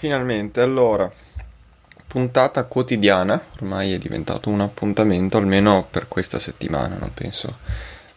Finalmente, allora, puntata quotidiana, ormai è diventato un appuntamento, almeno per questa settimana, non penso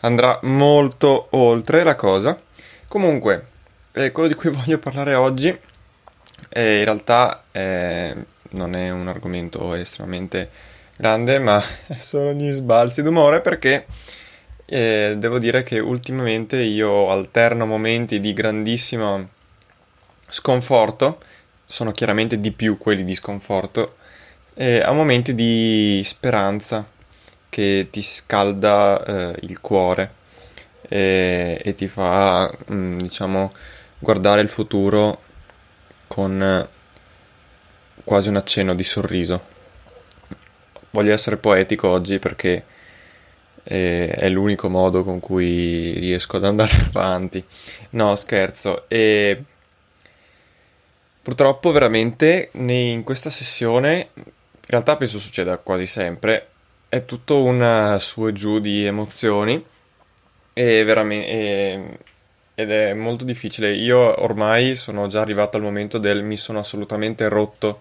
andrà molto oltre la cosa. Comunque, quello di cui voglio parlare oggi, in realtà non è un argomento estremamente grande, ma sono gli sbalzi d'umore, perché devo dire che ultimamente io alterno momenti di grandissimo sconforto, sono chiaramente di più quelli di sconforto, a momenti di speranza che ti scalda il cuore e ti fa, diciamo, guardare il futuro con quasi un accenno di sorriso. Voglio essere poetico oggi perché è l'unico modo con cui riesco ad andare avanti. No, scherzo. Purtroppo veramente in questa sessione, in realtà penso succeda quasi sempre, è tutto un su e giù di emozioni ed è molto difficile. Io ormai sono già arrivato al momento del mi sono assolutamente rotto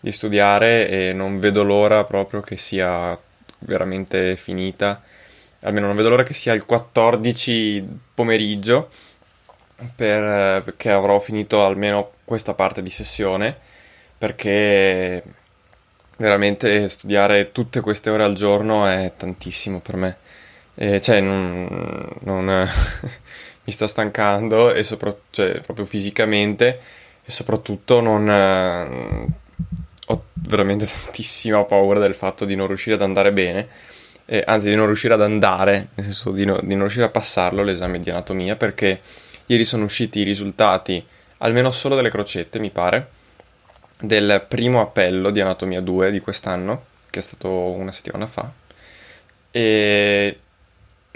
di studiare e non vedo l'ora proprio che sia veramente finita, almeno non vedo l'ora che sia il 14 pomeriggio perché avrò finito almeno questa parte di sessione, perché veramente studiare tutte queste ore al giorno è tantissimo per me, non mi sta stancando e proprio fisicamente, e soprattutto ho veramente tantissima paura del fatto di non riuscire ad andare bene, anzi di non riuscire ad andare, nel senso di non riuscire a passarlo l'esame di anatomia, perché ieri sono usciti i risultati, almeno solo delle crocette, mi pare, del primo appello di Anatomia 2 di quest'anno, che è stato una settimana fa. E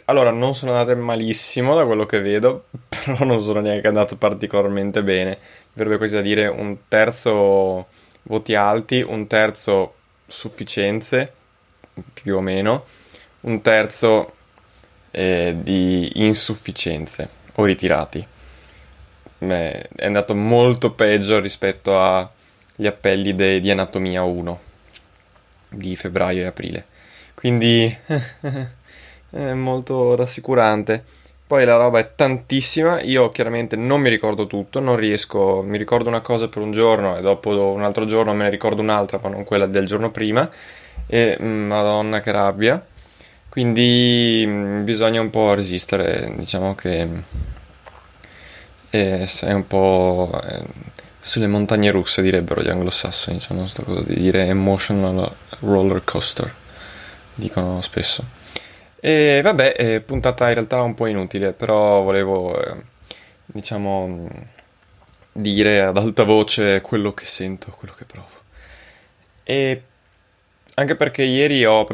allora, non sono andate malissimo da quello che vedo, però non sono neanche andato particolarmente bene. Verrebbe così da dire un terzo voti alti, un terzo sufficienze, più o meno, un terzo di insufficienze o ritirati. È andato molto peggio rispetto agli appelli di Anatomia 1 di febbraio e aprile, quindi è molto rassicurante. Poi la roba è tantissima, io chiaramente non mi ricordo tutto, non riesco, mi ricordo una cosa per un giorno e dopo un altro giorno me ne ricordo un'altra, ma non quella del giorno prima, e madonna che rabbia. Quindi bisogna un po' resistere, diciamo che è un po' sulle montagne russe, direbbero gli anglosassoni, cioè non sto cosa di dire emotional roller coaster, dicono spesso. E vabbè, puntata in realtà un po' inutile, però volevo diciamo dire ad alta voce quello che sento, quello che provo. E anche perché ieri sono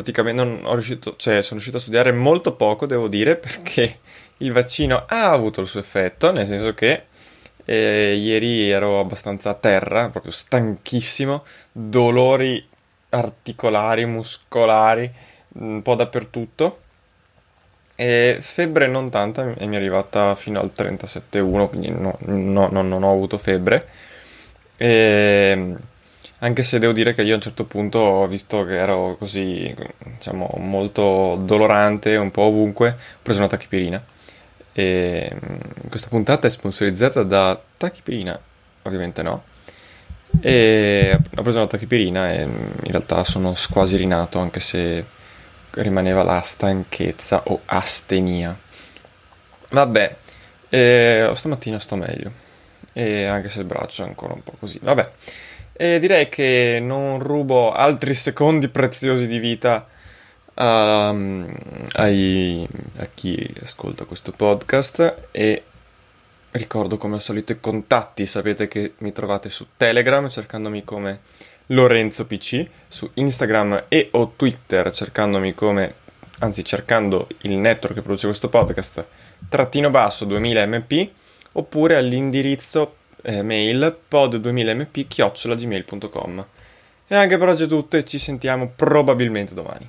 riuscito a studiare molto poco, devo dire, perché il vaccino ha avuto il suo effetto, nel senso che E ieri ero abbastanza a terra, proprio stanchissimo, dolori articolari, muscolari, un po' dappertutto, e febbre non tanta, e mi è arrivata fino al 37,1, quindi non ho avuto febbre. E anche se devo dire che io a un certo punto ho visto che ero così, diciamo, molto dolorante un po' ovunque, ho preso una tachipirina. E questa puntata è sponsorizzata da Tachipirina, ovviamente no. E ho preso una tachipirina e in realtà sono quasi rinato, anche se rimaneva la stanchezza o astenia. Vabbè, stamattina sto meglio, e anche se il braccio è ancora un po' così. Vabbè, direi che non rubo altri secondi preziosi di vita a chi ascolta questo podcast, e ricordo come al solito i contatti. Sapete che mi trovate su Telegram cercandomi come Lorenzo PC, su Instagram e o Twitter cercandomi come, anzi cercando il network che produce questo podcast, -2000mp, oppure all'indirizzo mail pod2000mp@gmail.com. E anche per oggi è tutto, e ci sentiamo probabilmente domani.